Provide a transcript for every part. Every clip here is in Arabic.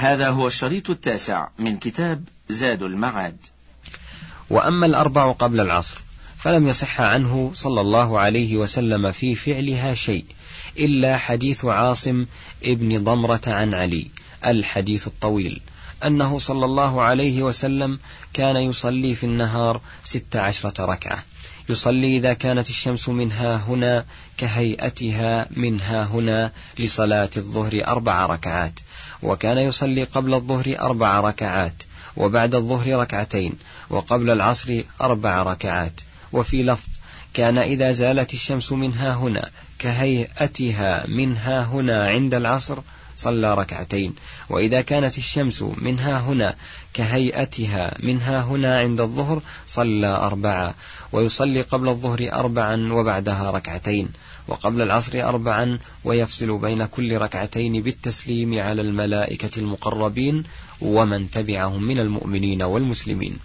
هذا هو الشريط التاسع من كتاب زاد المعاد. وأما الأربع قبل العصر فلم يصح عنه صلى الله عليه وسلم في فعلها شيء إلا حديث عاصم ابن ضمرة عن علي الحديث الطويل أنه صلى الله عليه وسلم كان يصلي في النهار 16 ركعة، يصلي إذا كانت الشمس منها هنا كهيئتها منها هنا لصلاة الظهر 4 ركعات، وكان يصلي قبل الظهر 4 ركعات وبعد الظهر 2 ركعة وقبل العصر 4 ركعات. وفي لفظ كان إذا زالت الشمس منها هنا كهيئتها منها هنا عند العصر صلى 2 ركعة، وإذا كانت الشمس منها هنا كهيئتها منها هنا عند الظهر صلى 4، ويصلي قبل الظهر 4 وبعدها 2 وقبل العصر 4، ويفصل بين كل 2 بالتسليم على الملائكة المقربين ومن تبعهم من المؤمنين والمسلمين.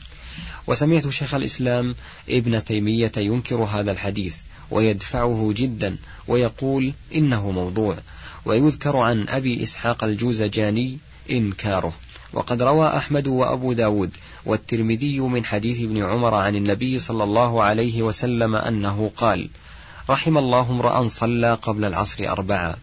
وسمعت شيخ الإسلام ابن تيمية ينكر هذا الحديث ويدفعه جدا ويقول إنه موضوع، ويذكر عن أبي إسحاق الجوزجاني إنكاره. وقد روى أحمد وأبو داود والترمذي من حديث ابن عمر عن النبي صلى الله عليه وسلم أنه قال: رحم الله امرأ صلى قبل العصر 4.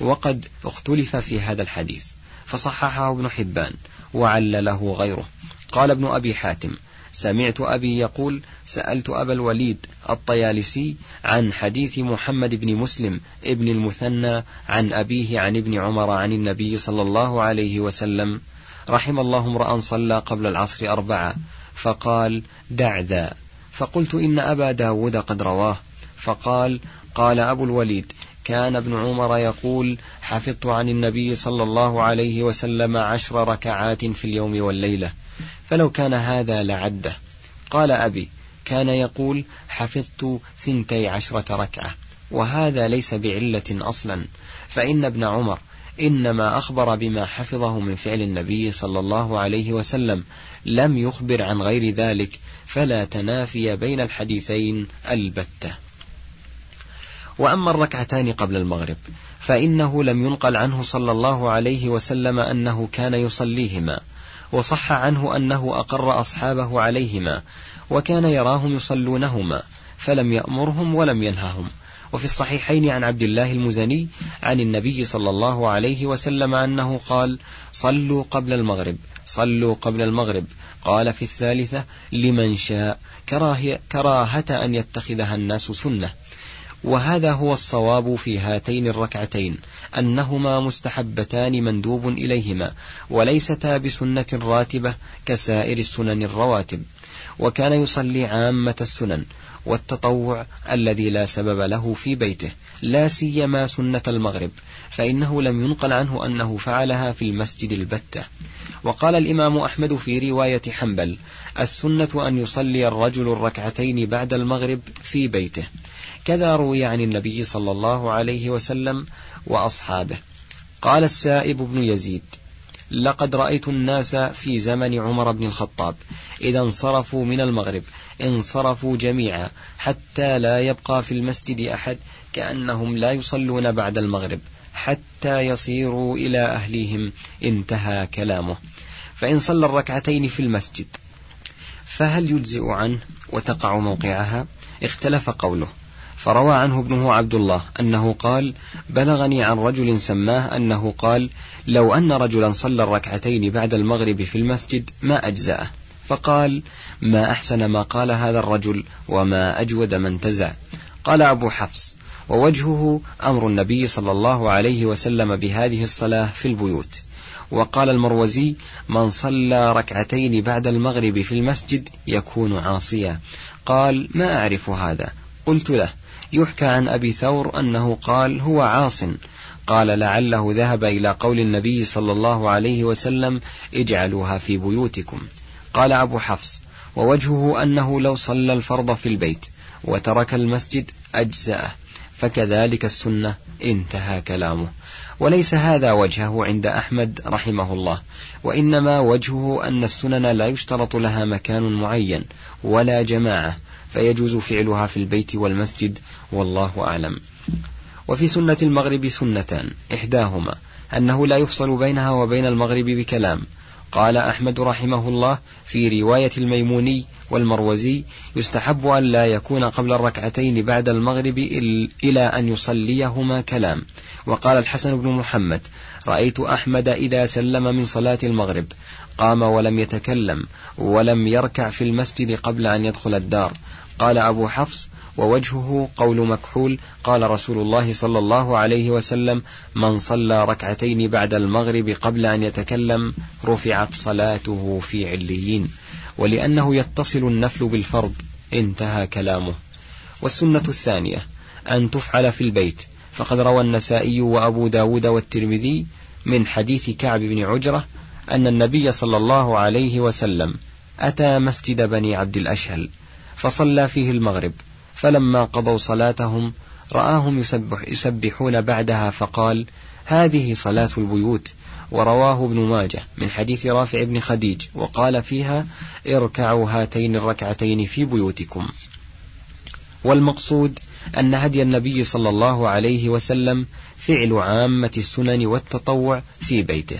وقد اختلف في هذا الحديث فصححه ابن حبان وعلله غيره. قال ابن أبي حاتم: سمعت أبي يقول: سألت أبا الوليد الطيالسي عن حديث محمد بن مسلم ابن المثنى عن أبيه عن ابن عمر عن النبي صلى الله عليه وسلم: رحم الله امرأ صلى قبل العصر 4، فقال: دع ذا. فقلت: إن أبا داود قد رواه. فقال: قال أبو الوليد: كان ابن عمر يقول: حفظت عن النبي صلى الله عليه وسلم 10 ركعات في اليوم والليلة، فلو كان هذا لعده. قال أبي: كان يقول: حفظت 12 ركعة، وهذا ليس بعلة أصلا، فإن ابن عمر إنما أخبر بما حفظه من فعل النبي صلى الله عليه وسلم، لم يخبر عن غير ذلك، فلا تنافي بين الحديثين البتة. وأما 2 ركعتان قبل المغرب فإنه لم ينقل عنه صلى الله عليه وسلم أنه كان يصليهما، وصح عنه أنه أقر أصحابه عليهما وكان يراهم يصلونهما فلم يأمرهم ولم ينههم. وفي الصحيحين عن عبد الله المزني عن النبي صلى الله عليه وسلم أنه قال: صلوا قبل المغرب، صلوا قبل المغرب. قال في 3th: لمن شاء، كراهة أن يتخذها الناس سنة. وهذا هو الصواب في هاتين 2 ركعتين، أنهما مستحبتان مندوب إليهما، وليستا بسنة راتبة كسائر السنن الرواتب. وكان يصلي عامة السنن والتطوع الذي لا سبب له في بيته، لا سيما سنة المغرب، فإنه لم ينقل عنه أنه فعلها في المسجد البتة. وقال الإمام أحمد في رواية حنبل: السنة أن يصلي الرجل 2 ركعتين بعد المغرب في بيته. كذا روي عن النبي صلى الله عليه وسلم وأصحابه. قال السائب بن يزيد: لقد رأيت الناس في زمن عمر بن الخطاب إذا انصرفوا من المغرب انصرفوا جميعا حتى لا يبقى في المسجد أحد، كأنهم لا يصلون بعد المغرب حتى يصيروا إلى أهلهم. انتهى كلامه. فإن صلى 2 ركعتين في المسجد فهل يجزئ عنه وتقع موقعها؟ اختلف قوله، فروى عنه ابنه عبد الله أنه قال: بلغني عن رجل سماه أنه قال: لو أن رجلا صلى 2 ركعتين بعد المغرب في المسجد ما أجزأه. فقال: ما أحسن ما قال هذا الرجل وما أجود من تزع. قال أبو حفص: ووجهه أمر النبي صلى الله عليه وسلم بهذه الصلاة في البيوت. وقال المروزي: من صلى 2 ركعتين بعد المغرب في المسجد يكون عاصيا. قال: ما أعرف هذا. قلت له: يحكى عن أبي ثور أنه قال: هو عاص. قال: لعله ذهب إلى قول النبي صلى الله عليه وسلم: اجعلوها في بيوتكم. قال أبو حفص: ووجهه أنه لو صلى الفرض في البيت وترك المسجد أجزأه، فكذلك السنة. انتهى كلامه. وليس هذا وجهه عند أحمد رحمه الله، وإنما وجهه أن السنن لا يشترط لها مكان معين ولا جماعة، فيجوز فعلها في البيت والمسجد، والله أعلم. وفي سنة المغرب 2، إحداهما أنه لا يفصل بينها وبين المغرب بكلام. قال أحمد رحمه الله في رواية الميموني والمروزي: يستحب أن لا يكون قبل الركعتين بعد المغرب إلى أن يصليهما كلام. وقال الحسن بن محمد: رأيت أحمد إذا سلم من صلاة المغرب قام ولم يتكلم ولم يركع في المسجد قبل أن يدخل الدار. قال أبو حفص: ووجهه قول مكحول: قال رسول الله صلى الله عليه وسلم: من صلى ركعتين بعد المغرب قبل أن يتكلم رفعت صلاته في عليين، ولأنه يتصل النفل بالفرض. انتهى كلامه. والسنة الثانية أن تفعل في البيت، فقد روى النسائي وأبو داود والترمذي من حديث كعب بن عجرة أن النبي صلى الله عليه وسلم أتى مسجد بني عبد الأشهل فصلى فيه المغرب، فلما قضوا صلاتهم رآهم يسبحون بعدها فقال: هذه صلاة البيوت. ورواه ابن ماجه من حديث رافع بن خديج وقال فيها: اركعوا هاتين الركعتين في بيوتكم. والمقصود أن هدي النبي صلى الله عليه وسلم فعل عامة السنن والتطوع في بيته،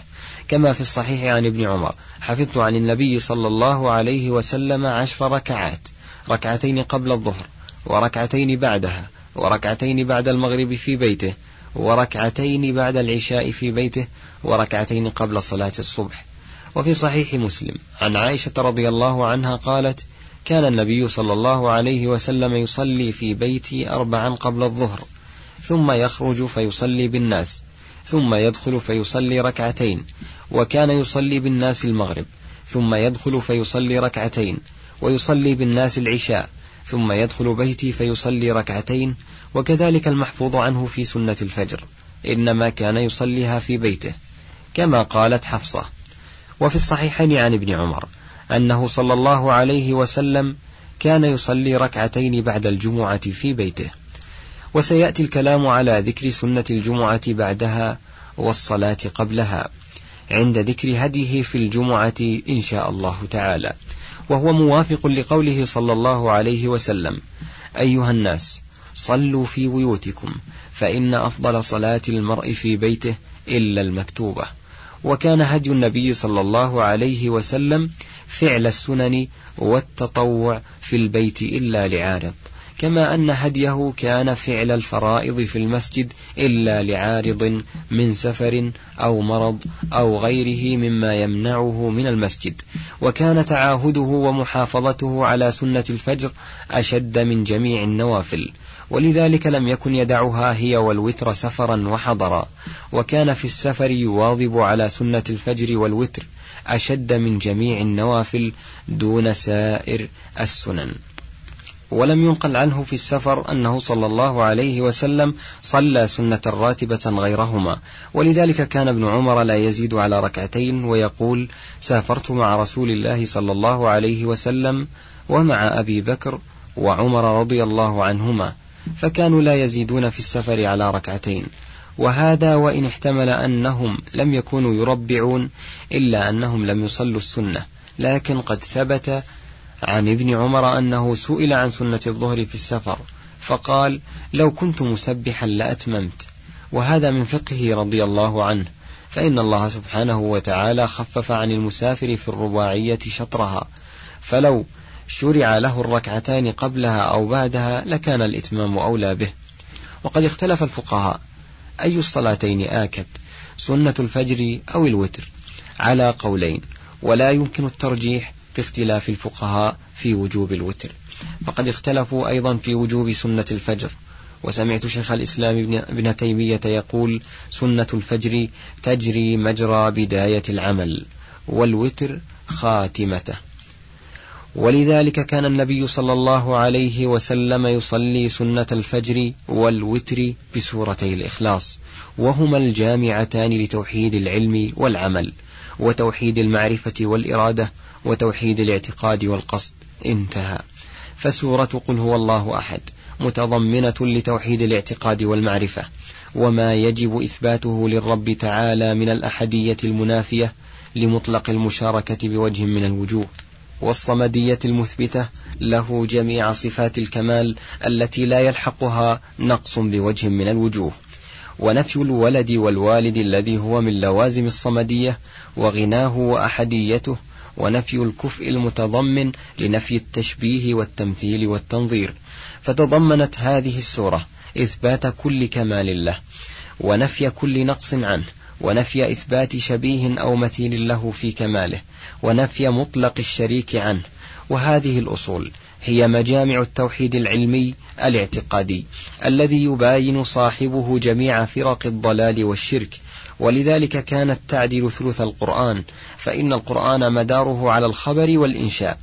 كما في الصحيح عن ابن عمر: حفظت عن النبي صلى الله عليه وسلم 10 ركعات، ركعتين قبل الظهر وركعتين بعدها وركعتين بعد المغرب في بيته وركعتين بعد العشاء في بيته وركعتين قبل صلاة الصبح. وفي صحيح مسلم عن عائشة رضي الله عنها قالت: كان النبي صلى الله عليه وسلم يصلي في بيتي 4 قبل الظهر، ثم يخرج فيصلي بالناس، ثم يدخل فيصلي ركعتين، وكان يصلي بالناس المغرب، ثم يدخل فيصلي ركعتين، ويصلي بالناس العشاء، ثم يدخل بيتي فيصلي ركعتين. وكذلك المحفوظ عنه في سنة الفجر، إنما كان يصليها في بيته، كما قالت حفصة. وفي الصحيحين عن ابن عمر أنه صلى الله عليه وسلم كان يصلي ركعتين بعد الجمعة في بيته. وسيأتي الكلام على ذكر سنة الجمعة بعدها والصلاة قبلها عند ذكر هديه في الجمعة إن شاء الله تعالى، وهو موافق لقوله صلى الله عليه وسلم: أيها الناس صلوا في بيوتكم فإن أفضل صلاة المرء في بيته إلا المكتوبة. وكان هدي النبي صلى الله عليه وسلم فعل السنن والتطوع في البيت إلا لعارض، كما أن هديه كان فعل الفرائض في المسجد إلا لعارض من سفر أو مرض أو غيره مما يمنعه من المسجد. وكان تعاهده ومحافظته على سنة الفجر أشد من جميع النوافل، ولذلك لم يكن يدعها هي والوتر سفرا وحضرا، وكان في السفر يواظب على سنة الفجر والوتر أشد من جميع النوافل دون سائر السنن. ولم ينقل عنه في السفر أنه صلى الله عليه وسلم صلى سنة راتبة غيرهما، ولذلك كان ابن عمر لا يزيد على ركعتين ويقول: سافرت مع رسول الله صلى الله عليه وسلم ومع أبي بكر وعمر رضي الله عنهما، فكانوا لا يزيدون في السفر على ركعتين. وهذا وإن احتمل أنهم لم يكونوا يربعون إلا أنهم لم يصلوا السنة، لكن قد ثبت عن ابن عمر أنه سئل عن سنة الظهر في السفر فقال: لو كنت مسبحا لأتممت. وهذا من فقهه رضي الله عنه، فإن الله سبحانه وتعالى خفف عن المسافر في الرباعية شطرها، فلو شرع له الركعتان قبلها أو بعدها لكان الإتمام أولى به. وقد اختلف الفقهاء أي الصلاتين آكد، سنة الفجر أو الوتر، على قولين، ولا يمكن الترجيح باختلاف الفقهاء في وجوب الوتر. فقد اختلفوا أيضا في وجوب سنة الفجر، وسمعت شيخ الإسلام ابن تيمية يقول: سنة الفجر تجري مجرى بداية العمل، والوتر خاتمته. ولذلك كان النبي صلى الله عليه وسلم يصلي سنة الفجر والوتر بسورتي الإخلاص، وهما الجامعتان لتوحيد العلم والعمل، وتوحيد المعرفة والإرادة، وتوحيد الاعتقاد والقصد. انتهى. فسورة قل هو الله أحد متضمنة لتوحيد الاعتقاد والمعرفة، وما يجب إثباته للرب تعالى من الأحدية المنافية لمطلق المشاركة بوجه من الوجوه، والصمدية المثبتة له جميع صفات الكمال التي لا يلحقها نقص بوجه من الوجوه، ونفي الولد والوالد الذي هو من لوازم الصمدية وغناه وأحديته، ونفي الكفء المتضمن لنفي التشبيه والتمثيل والتنظير. فتضمنت هذه السورة إثبات كل كمال له ونفي كل نقص عنه، ونفي إثبات شبيه أو مثيل له في كماله، ونفي مطلق الشريك عنه. وهذه الأصول هي مجامع التوحيد العلمي الاعتقادي الذي يباين صاحبه جميع فرق الضلال والشرك، ولذلك كانت تعدل ثلث القرآن، فإن القرآن مداره على الخبر والإنشاء،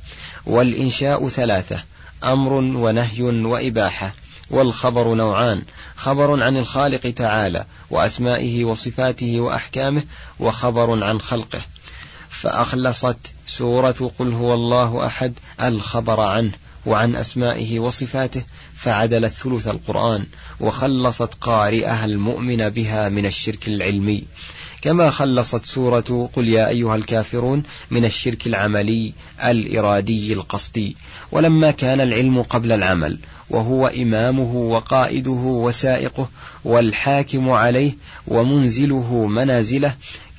والإنشاء ثلاثة: أمر ونهي وإباحة. والخبر نوعان: خبر عن الخالق تعالى وأسمائه وصفاته وأحكامه، وخبر عن خلقه. فأخلصت سورة قل هو الله أحد الخبر عنه وعن أسمائه وصفاته، فعدلت ثلث القرآن، وخلصت قارئها المؤمن بها من الشرك العلمي، كما خلصت سورة قل يا أيها الكافرون من الشرك العملي الإرادي القصدي. ولما كان العلم قبل العمل، وهو إمامه وقائده وسائقه والحاكم عليه ومنزله منازله،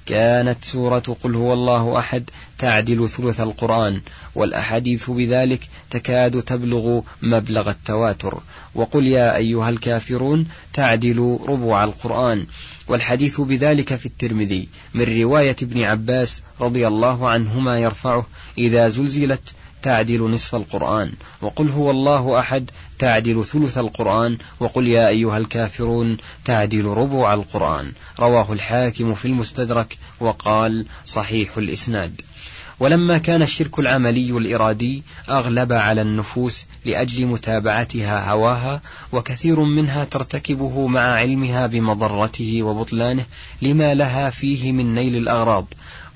كانت سورة قل هو الله أحد تعدل ثلث القرآن، والأحاديث بذلك تكاد تبلغ مبلغ التواتر، وقل يا أيها الكافرون تعدل ربع القرآن. والحديث بذلك في الترمذي من رواية ابن عباس رضي الله عنهما يرفعه: إذا زلزلت تعدل نصف القرآن، وقل هو الله أحد تعدل ثلث القرآن، وقل يا أيها الكافرون تعدل ربع القرآن. رواه الحاكم في المستدرك وقال: صحيح الإسناد. ولما كان الشرك العملي الإرادي أغلب على النفوس لأجل متابعتها هواها، وكثير منها ترتكبه مع علمها بمضرته وبطلانه لما لها فيه من نيل الأغراض،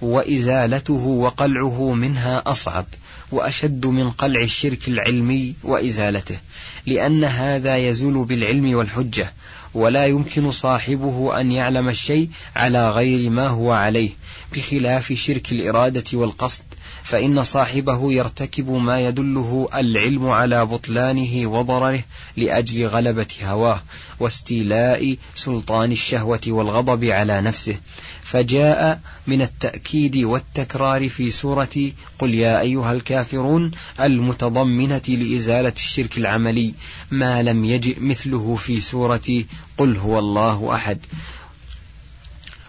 وإزالته وقلعه منها أصعب وأشد من قلع الشرك العلمي وإزالته، لأن هذا يزول بالعلم والحجة، ولا يمكن صاحبه أن يعلم الشيء على غير ما هو عليه، بخلاف شرك الإرادة والقصد، فإن صاحبه يرتكب ما يدله العلم على بطلانه وضرره لأجل غلبة هواه واستيلاء سلطان الشهوة والغضب على نفسه. فجاء من التأكيد والتكرار في سورة قل يا أيها الكافرون المتضمنة لإزالة الشرك العملي ما لم يجئ مثله في سورة قل هو الله أحد.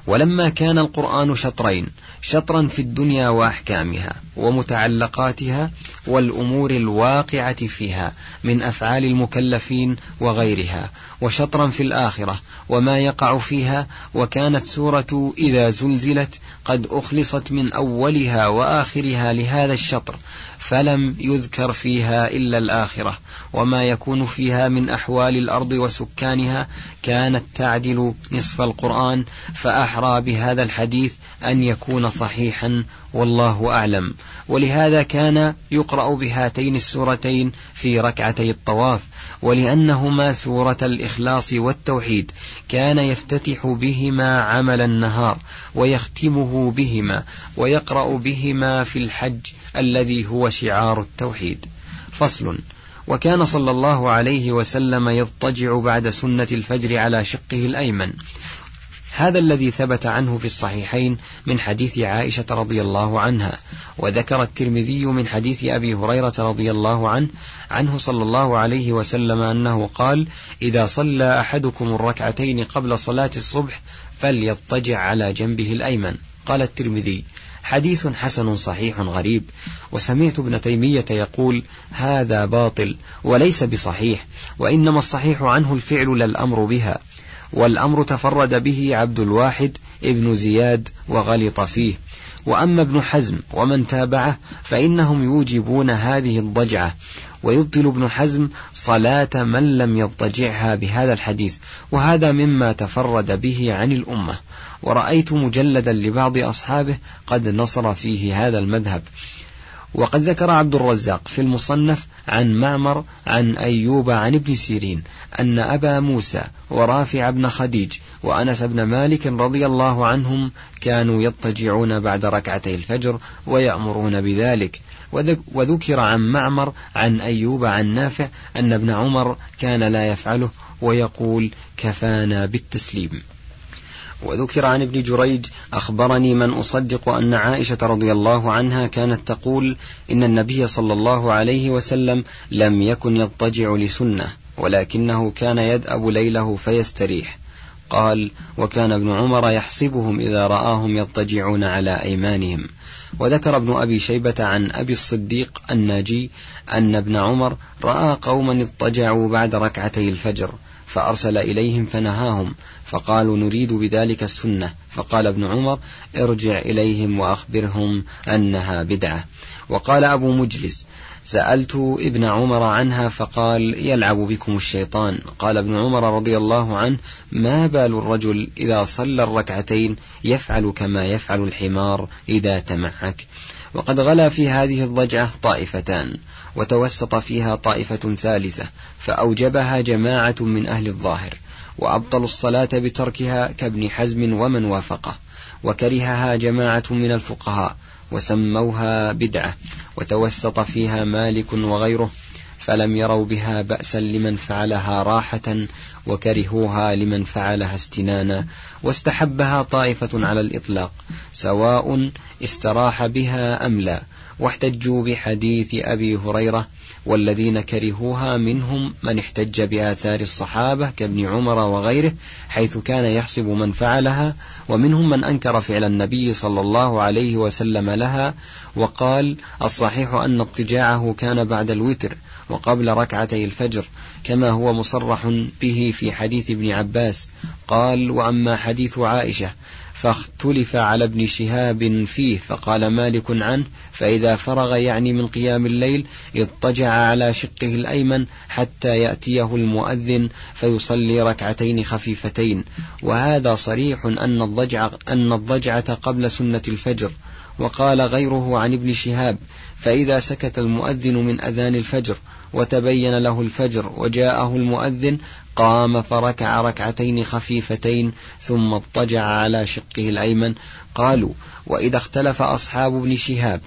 ولما كان القرآن شطرين: شطرا في الدنيا وأحكامها ومتعلقاتها والأمور الواقعة فيها من أفعال المكلفين وغيرها، وشطرا في الآخرة وما يقع فيها، وكانت سورة إذا زلزلت قد أخلصت من أولها وآخرها لهذا الشطر، فلم يذكر فيها إلا الآخرة، وما يكون فيها من أحوال الأرض وسكانها كانت تعدل نصف القرآن، فأحرى بهذا الحديث أن يكون صحيحا، والله أعلم. ولهذا كان يقرأ بهاتين السورتين في ركعتي الطواف، ولأنهما سورة الإخلاص والتوحيد كان يفتتح بهما عمل النهار ويختمه بهما، ويقرأ بهما في الحج الذي هو شعار التوحيد. فصل. وكان صلى الله عليه وسلم يضطجع بعد سنة الفجر على شقه الأيمن، هذا الذي ثبت عنه في الصحيحين من حديث عائشة رضي الله عنها، وذكر الترمذي من حديث أبي هريرة رضي الله عنه صلى الله عليه وسلم أنه قال: إذا صلى أحدكم الركعتين قبل صلاة الصبح فليضطجع على جنبه الأيمن. قال الترمذي: حديث حسن صحيح غريب. وسمعت ابن تيمية يقول: هذا باطل وليس بصحيح، وإنما الصحيح عنه الفعل لا الأمر بها، والأمر تفرد به عبد الواحد ابن زياد وغلط فيه. وأما ابن حزم ومن تابعه فإنهم يوجبون هذه الضجعة، ويبطل ابن حزم صلاة من لم يضطجعها بهذا الحديث، وهذا مما تفرد به عن الأمة. ورأيت مجلدا لبعض أصحابه قد نصر فيه هذا المذهب. وقد ذكر عبد الرزاق في المصنف عن معمر عن أيوب عن ابن سيرين أن أبا موسى ورافع بن خديج وأنس بن مالك رضي الله عنهم كانوا يضطجعون بعد ركعتي الفجر ويأمرون بذلك. وذكر عن معمر عن أيوب عن نافع أن ابن عمر كان لا يفعله، ويقول كفانا بالتسليم. وذكر عن ابن جريج أخبرني من أصدق أن عائشة رضي الله عنها كانت تقول إن النبي صلى الله عليه وسلم لم يكن يضطجع لسنة ولكنه كان يدأب ليله فيستريح. قال وكان ابن عمر يحسبهم إذا رآهم يضطجعون على أيمانهم. وذكر ابن أبي شيبة عن أبي الصديق الناجي أن ابن عمر رأى قوما اضطجعوا بعد ركعتي الفجر فأرسل إليهم فنهاهم فقالوا نريد بذلك السنة، فقال ابن عمر ارجع إليهم وأخبرهم أنها بدعة. وقال أبو مجلس سألت ابن عمر عنها فقال يلعب بكم الشيطان. قال ابن عمر رضي الله عنه ما بال الرجل إذا صلى الركعتين يفعل كما يفعل الحمار إذا تمعك. وقد غلا في هذه الضجعة طائفتان وتوسط فيها طائفة ثالثة فأوجبها جماعة من أهل الظاهر وأبطلوا الصلاة بتركها كابن حزم ومن وافقه، وكرهها جماعة من الفقهاء وسموها بدعة وتوسط فيها مالك وغيره فلم يروا بها بأسا لمن فعلها راحة وكرهوها لمن فعلها استنانا، واستحبها طائفة على الإطلاق سواء استراح بها أم لا، واحتجوا بحديث أبي هريرة والذين كرهوها منهم من احتج بآثار الصحابة كابن عمر وغيره حيث كان يحسب من فعلها، ومنهم من أنكر فعل النبي صلى الله عليه وسلم لها وقال الصحيح أن اضطجاعه كان بعد الوتر وقبل ركعتي الفجر كما هو مصرح به في حديث ابن عباس. قال وأما حديث عائشة فاختلف على ابن شهاب فيه، فقال مالك عنه فإذا فرغ يعني من قيام الليل اضطجع على شقه الأيمن حتى يأتيه المؤذن فيصلي ركعتين خفيفتين، وهذا صريح أن الضجعة قبل سنة الفجر. وقال غيره عن ابن شهاب فإذا سكت المؤذن من أذان الفجر وتبين له الفجر وجاءه المؤذن قام فركع ركعتين خفيفتين ثم اضطجع على شقه الأيمن. قالوا وإذا اختلف أصحاب ابن شهاب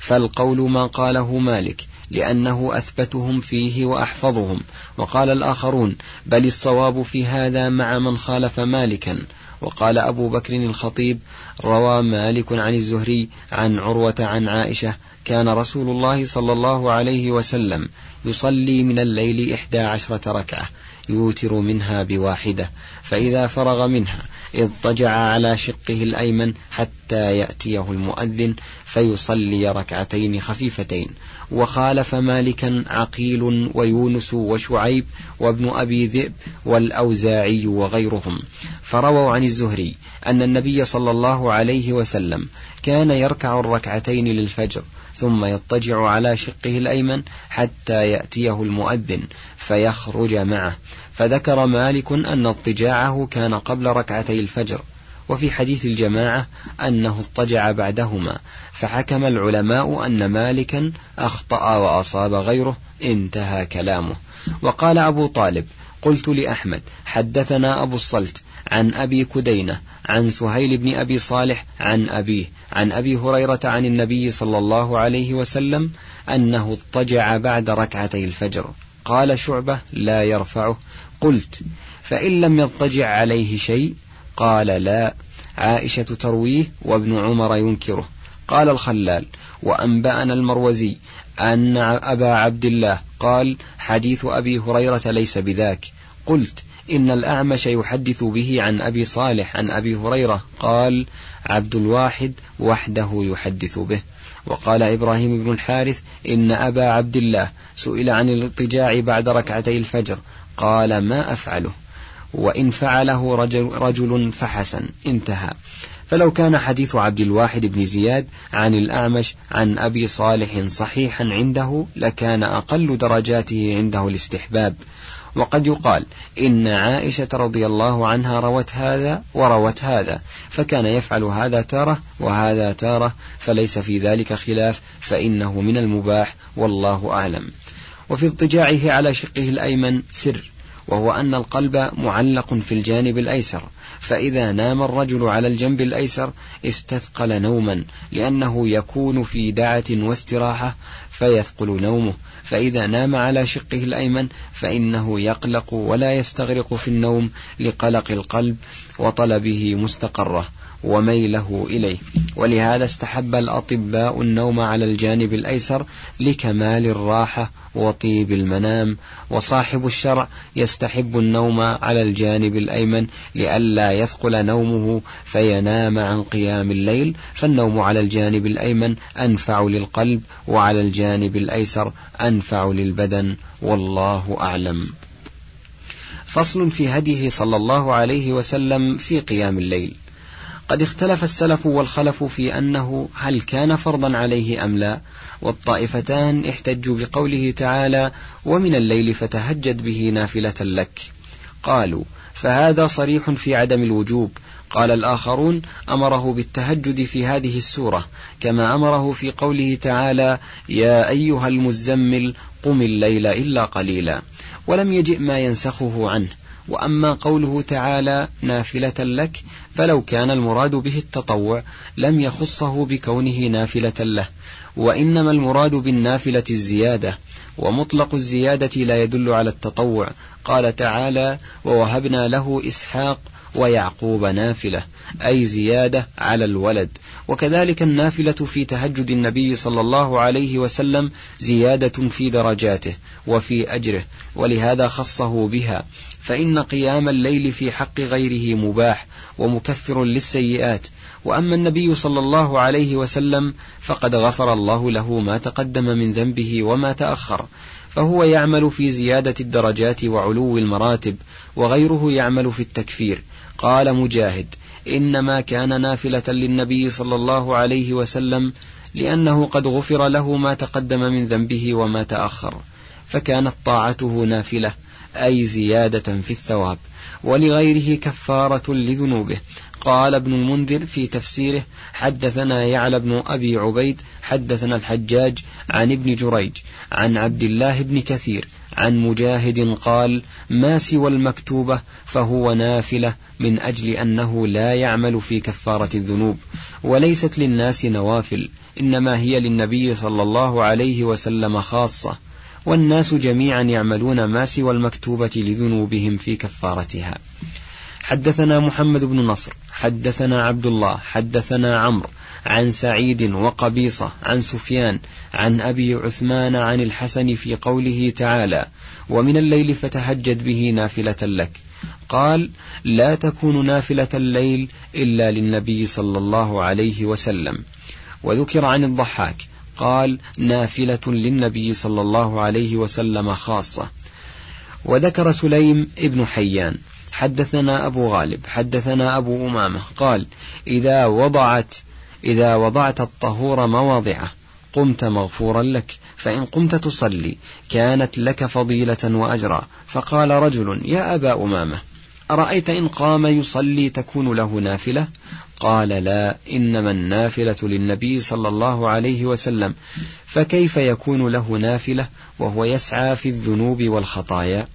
فالقول ما قاله مالك لأنه أثبتهم فيه وأحفظهم، وقال الآخرون بل الصواب في هذا مع من خالف مالكا. وقال أبو بكر الخطيب روى مالك عن الزهري عن عروة عن عائشة كان رسول الله صلى الله عليه وسلم يصلي من الليل 11 ركعة يوتر منها بواحدة، فإذا فرغ منها اضطجع على شقه الأيمن حتى يأتيه المؤذن فيصلي ركعتين خفيفتين. وخالف مالكا عقيل ويونس وشعيب وابن أبي ذئب والأوزاعي وغيرهم، فرووا عن الزهري أن النبي صلى الله عليه وسلم كان يركع الركعتين للفجر ثم يضطجع على شقه الأيمن حتى يأتيه المؤذن فيخرج معه، فذكر مالك أن اضطجاعه كان قبل ركعتي الفجر، وفي حديث الجماعة أنه اضطجع بعدهما، فحكم العلماء أن مالكا أخطأ وأصاب غيره. انتهى كلامه. وقال أبو طالب قلت لأحمد حدثنا أبو الصلت عن أبي كدينة عن سهيل بن أبي صالح عن أبيه عن أبي هريرة عن النبي صلى الله عليه وسلم أنه اضطجع بعد ركعتي الفجر. قال شعبة لا يرفعه. قلت فإن لم يضطجع عليه شيء؟ قال لا، عائشة ترويه وابن عمر ينكره. قال الخلال وأنبأنا المروزي أن أبا عبد الله قال حديث أبي هريرة ليس بذاك. قلت إن الأعمش يحدث به عن أبي صالح عن أبي هريرة. قال عبد الواحد وحده يحدث به. وقال إبراهيم بن الحارث إن أبا عبد الله سئل عن الاضطجاع بعد ركعتي الفجر قال ما أفعله، وإن فعله رجل فحسن. انتهى. فلو كان حديث عبد الواحد بن زياد عن الأعمش عن أبي صالح صحيحا عنده لكان أقل درجاته عنده الاستحباب. وقد يقال إن عائشة رضي الله عنها روت هذا وروت هذا، فكان يفعل هذا تارة وهذا تارة، فليس في ذلك خلاف، فإنه من المباح والله أعلم. وفي اضطجاعه على شقه الأيمن سر، وهو أن القلب معلق في الجانب الأيسر، فإذا نام الرجل على الجنب الأيسر استثقل نوما، لأنه يكون في دعة واستراحة فيثقل نومه، فإذا نام على شقه الأيمن فإنه يقلق ولا يستغرق في النوم لقلق القلب وطلبه مستقره وميله إليه، ولهذا استحب الأطباء النوم على الجانب الأيسر لكمال الراحة وطيب المنام، وصاحب الشرع يستحب النوم على الجانب الأيمن لئلا يثقل نومه فينام عن قيام الليل، فالنوم على الجانب الأيمن أنفع للقلب، وعلى الجانب الأيسر أنفع للبدن، والله أعلم. فصل في هديه صلى الله عليه وسلم في قيام الليل. قد اختلف السلف والخلف في أنه هل كان فرضا عليه أم لا، والطائفتان احتجوا بقوله تعالى ومن الليل فتهجد به نافلة لك، قالوا فهذا صريح في عدم الوجوب. قال الآخرون أمره بالتهجد في هذه السورة كما أمره في قوله تعالى يا أيها المزمل قم الليل إلا قليلا، ولم يجئ ما ينسخه عنه. وأما قوله تعالى نافلة لك فلو كان المراد به التطوع لم يخصه بكونه نافلة له، وإنما المراد بالنافلة الزيادة، ومطلق الزيادة لا يدل على التطوع. قال تعالى ووهبنا له إسحاق ويعقوب نافلة، أي زيادة على الولد. وكذلك النافلة في تهجد النبي صلى الله عليه وسلم زيادة في درجاته وفي أجره، ولهذا خصه بها، فإن قيام الليل في حق غيره مباح ومكفر للسيئات، وأما النبي صلى الله عليه وسلم فقد غفر الله له ما تقدم من ذنبه وما تأخر، فهو يعمل في زيادة الدرجات وعلو المراتب، وغيره يعمل في التكفير. قال مجاهد إنما كان نافلة للنبي صلى الله عليه وسلم لأنه قد غفر له ما تقدم من ذنبه وما تأخر، فكانت طاعته نافلة أي زيادة في الثواب، ولغيره كفارة لذنوبه. قال ابن المنذر في تفسيره حدثنا يعلى بن أبي عبيد حدثنا الحجاج عن ابن جريج عن عبد الله بن كثير عن مجاهد قال ما سوى المكتوبة فهو نافلة من أجل أنه لا يعمل في كفارة الذنوب، وليست للناس نوافل، إنما هي للنبي صلى الله عليه وسلم خاصة، والناس جميعا يعملون ما سوى المكتوبة لذنوبهم في كفارتها. حدثنا محمد بن نصر حدثنا عبد الله حدثنا عمرو عن سعيد وقبيصة عن سفيان عن أبي عثمان عن الحسن في قوله تعالى ومن الليل فتهجد به نافلة لك، قال لا تكون نافلة الليل إلا للنبي صلى الله عليه وسلم. وذكر عن الضحاك قال نافلة للنبي صلى الله عليه وسلم خاصة. وذكر سليم ابن حيان حدثنا أبو غالب حدثنا أبو أمامة قال إذا وضعت الطهور مواضعه قمت مغفورا لك، فإن قمت تصلي كانت لك فضيلة وأجرا. فقال رجل يا أبا أمامة أرأيت إن قام يصلي تكون له نافلة؟ قال لا، إنما النافلة للنبي صلى الله عليه وسلم، فكيف يكون له نافلة وهو يسعى في الذنوب والخطايا؟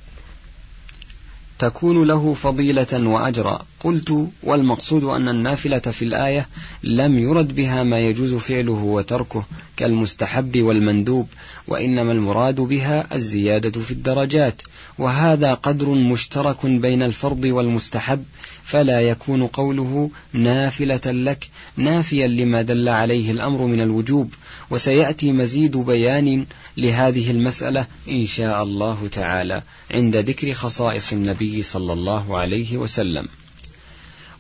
تكون له فضيلة وأجرا. قلت والمقصود أن النافلة في الآية لم يرد بها ما يجوز فعله وتركه كالمستحب والمندوب، وإنما المراد بها الزيادة في الدرجات، وهذا قدر مشترك بين الفرض والمستحب، فلا يكون قوله نافلة لك نافيا لما دل عليه الأمر من الوجوب. وسيأتي مزيد بيان لهذه المسألة إن شاء الله تعالى عند ذكر خصائص النبي صلى الله عليه وسلم.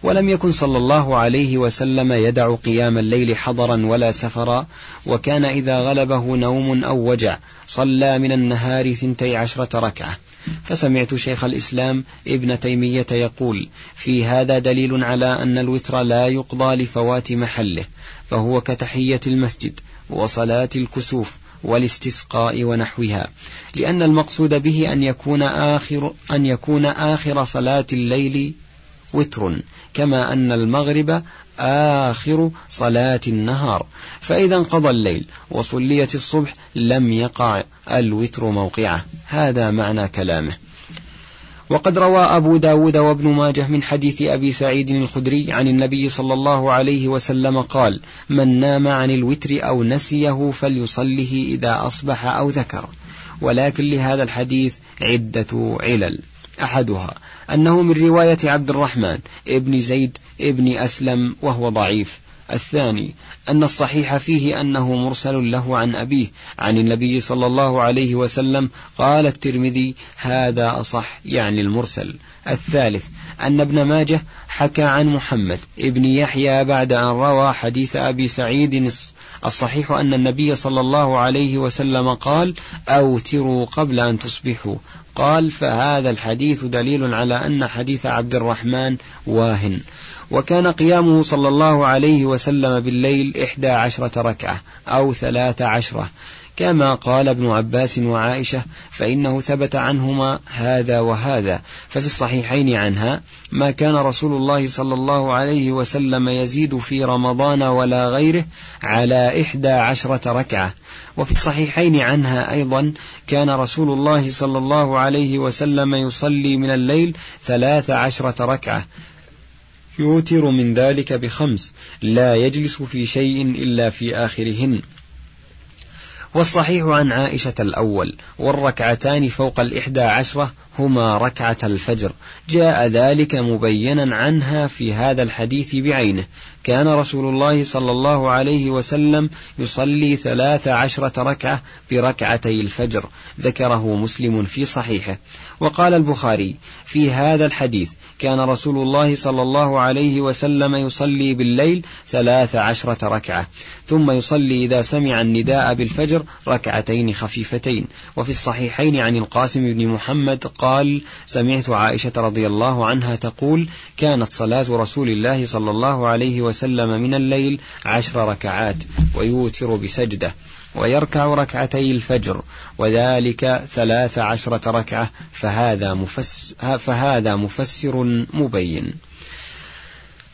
ولم يكن صلى الله عليه وسلم يدع قيام الليل حضرا ولا سفرا، وكان إذا غلبه نوم أو وجع صلى من النهار 12 ركعة. فسمعت شيخ الإسلام ابن تيمية يقول في هذا دليل على أن الوتر لا يقضى لفوات محله، فهو كتحية المسجد وصلاة الكسوف والاستسقاء ونحوها، لأن المقصود به أن يكون آخر صلاة الليل وتر، كما أن المغرب آخر صلاة النهار، فإذا انقضى الليل وصليت الصبح لم يقع الوتر موقعه. هذا معنى كلامه. وقد روى أبو داود وابن ماجه من حديث أبي سعيد الخدري عن النبي صلى الله عليه وسلم قال: من نام عن الوتر أو نسيه فليصله إذا أصبح أو ذكر. ولكن لهذا الحديث عدة علل، أحدها أنه من رواية عبد الرحمن ابن زيد ابن أسلم وهو ضعيف. الثاني أن الصحيح فيه أنه مرسل له عن أبيه عن النبي صلى الله عليه وسلم. قال الترمذي: هذا أصح، يعني المرسل. الثالث أن ابن ماجه حكى عن محمد ابن يحيى بعد أن روى حديث أبي سعيد الصحيح أن النبي صلى الله عليه وسلم قال: أوتروا قبل أن تصبحوا. قال: فهذا الحديث دليل على أن حديث عبد الرحمن واهن. وكان قيامه صلى الله عليه وسلم بالليل 11 ركعة أو 13 كما قال ابن عباس وعائشة، فإنه ثبت عنهما هذا وهذا. ففي الصحيحين عنها: ما كان رسول الله صلى الله عليه وسلم يزيد في رمضان ولا غيره على 11 ركعة. وفي الصحيحين عنها أيضا: كان رسول الله صلى الله عليه وسلم يصلي من الليل 13 ركعة يوتر من ذلك ب5، لا يجلس في شيء إلا في آخرهن. والصحيح عن عائشة الأول، والركعتان فوق 11 هما ركعة الفجر، جاء ذلك مبينا عنها في هذا الحديث بعينه: كان رسول الله صلى الله عليه وسلم يصلي 13 ركعة بركعتي الفجر. ذكره مسلم في صحيحه. وقال البخاري في هذا الحديث: كان رسول الله صلى الله عليه وسلم يصلي بالليل 13 ركعة، ثم يصلي إذا سمع النداء بالفجر ركعتين خفيفتين. وفي الصحيحين عن القاسم بن محمد قال: سمعت عائشة رضي الله عنها تقول: كانت صلاة رسول الله صلى الله عليه وسلم من الليل 10 ركعات، ويوتر بسجدة، ويركع ركعتي الفجر، وذلك 13 ركعة. فهذا مفسر مبين.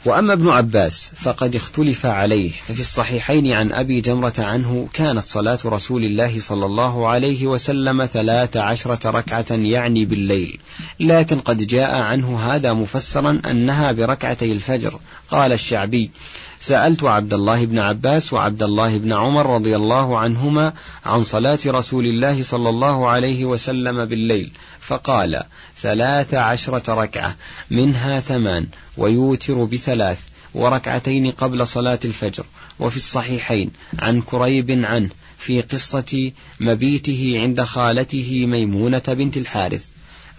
وأما ابن عباس فقد اختلف عليه، ففي الصحيحين عن أبي جمرة عنه: كانت صلاة رسول الله صلى الله عليه وسلم 13 ركعة، يعني بالليل. لكن قد جاء عنه هذا مفسرا أنها بركعتي الفجر. قال الشعبي: سألت عبد الله بن عباس وعبد الله بن عمر رضي الله عنهما عن صلاة رسول الله صلى الله عليه وسلم بالليل، فقال: 13 ركعة، منها 8 ويوتر ب3 وركعتين قبل صلاة الفجر. وفي الصحيحين عن كريب عنه في قصة مبيته عند خالته ميمونة بنت الحارث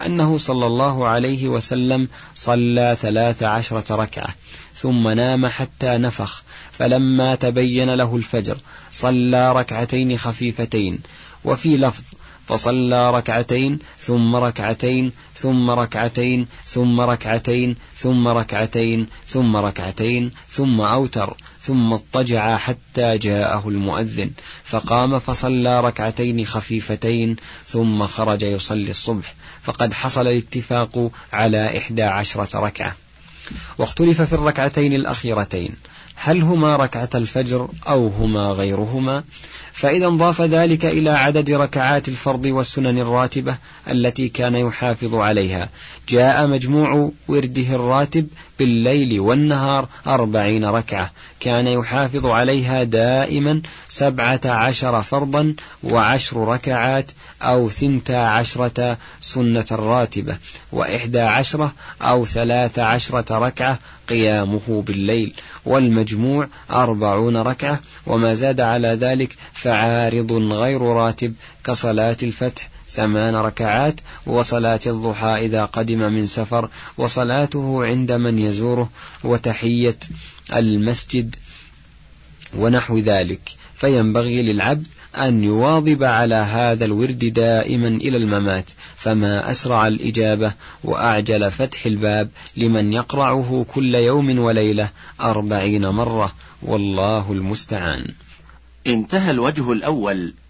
أنه صلى الله عليه وسلم صلى 13 ركعة ثم نام حتى نفخ، فلما تبين له الفجر صلى ركعتين خفيفتين. وفي لفظ: فصلى ركعتين ثم ركعتين ثم ركعتين ثم ركعتين ثم ركعتين ثم ركعتين ثم أوتر، ثم اضطجع حتى جاءه المؤذن فقام فصلى ركعتين خفيفتين، ثم خرج يصلي الصبح. فقد حصل الاتفاق على 11 ركعة. واختلف في الركعتين الأخيرتين: هل هما ركعة الفجر أو هما غيرهما؟ فإذا انضاف ذلك إلى عدد ركعات الفرض والسنن الراتبة التي كان يحافظ عليها، جاء مجموع ورده الراتب بالليل والنهار 40 ركعة، كان يحافظ عليها دائما 17 فرضا و10 ركعات أو 12 سنة راتبة، 11 أو 13 ركعة قيامه بالليل، والمجموع 40 ركعة، وما زاد على ذلك فعارض غير راتب كصلاة الفتح 8 ركعات، وصلاة الضحى إذا قدم من سفر، وصلاته عند من يزوره، وتحية المسجد ونحو ذلك. فينبغي للعبد أن يواظب على هذا الورد دائما إلى الممات، فما أسرع الإجابة وأعجل فتح الباب لمن يقرعه كل يوم وليلة 40 مرة، والله المستعان. انتهى الوجه الأول